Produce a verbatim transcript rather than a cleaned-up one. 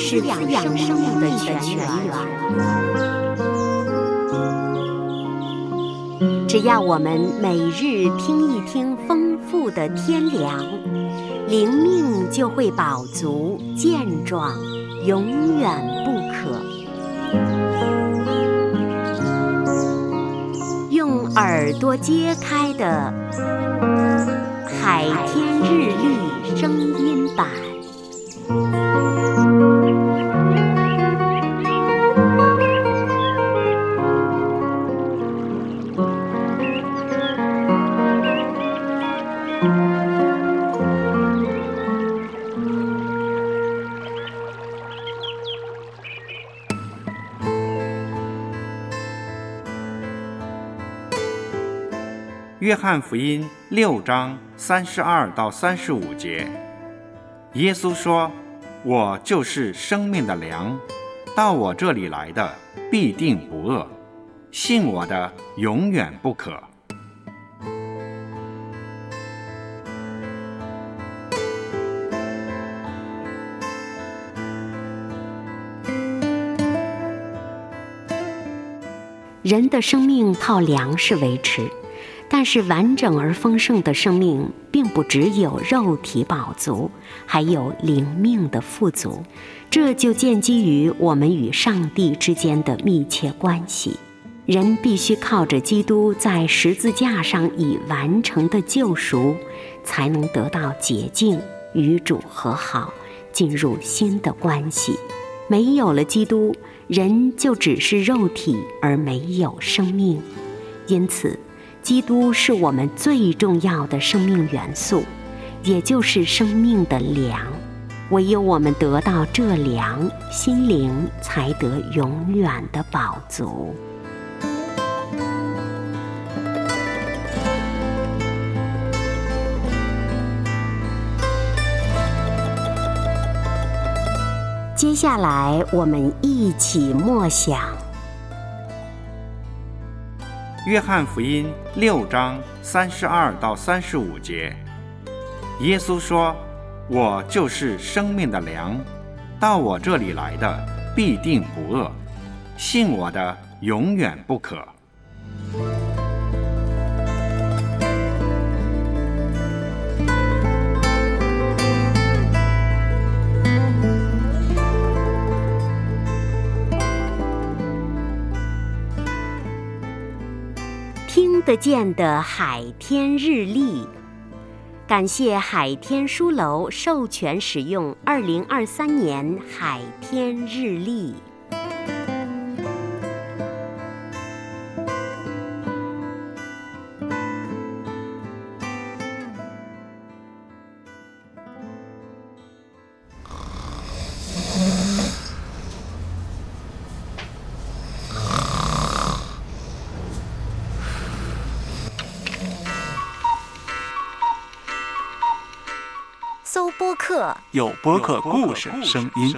是养生命的泉源。只要我们每日听一听丰富的天粮，灵命就会饱足健壮，永远不渴。用耳朵揭开的海天日历声音版。约翰福音六章三十二到三十五节，耶稣说：“我就是生命的粮，到我这里来的必定不饿，信我的永远不渴。”人的生命靠粮食维持。但是完整而丰盛的生命并不只有肉体饱足，还有灵命的富足，这就建基于我们与上帝之间的密切关系。人必须靠着基督在十字架上已完成的救赎，才能得到洁净，与主和好，进入新的关系。没有了基督，人就只是肉体，而没有生命。因此基督是我们最重要的生命元素，也就是生命的粮。唯有我们得到这粮，心灵才得永远的饱足。接下来，我们一起默想约翰福音六章三十二到三十五节，耶稣说：“我就是生命的粮，到我这里来的必定不饿，信我的永远不渴。”听得见的海天日历，感谢海天书楼授权使用二零二三年海天日历。播客有播客故事声音。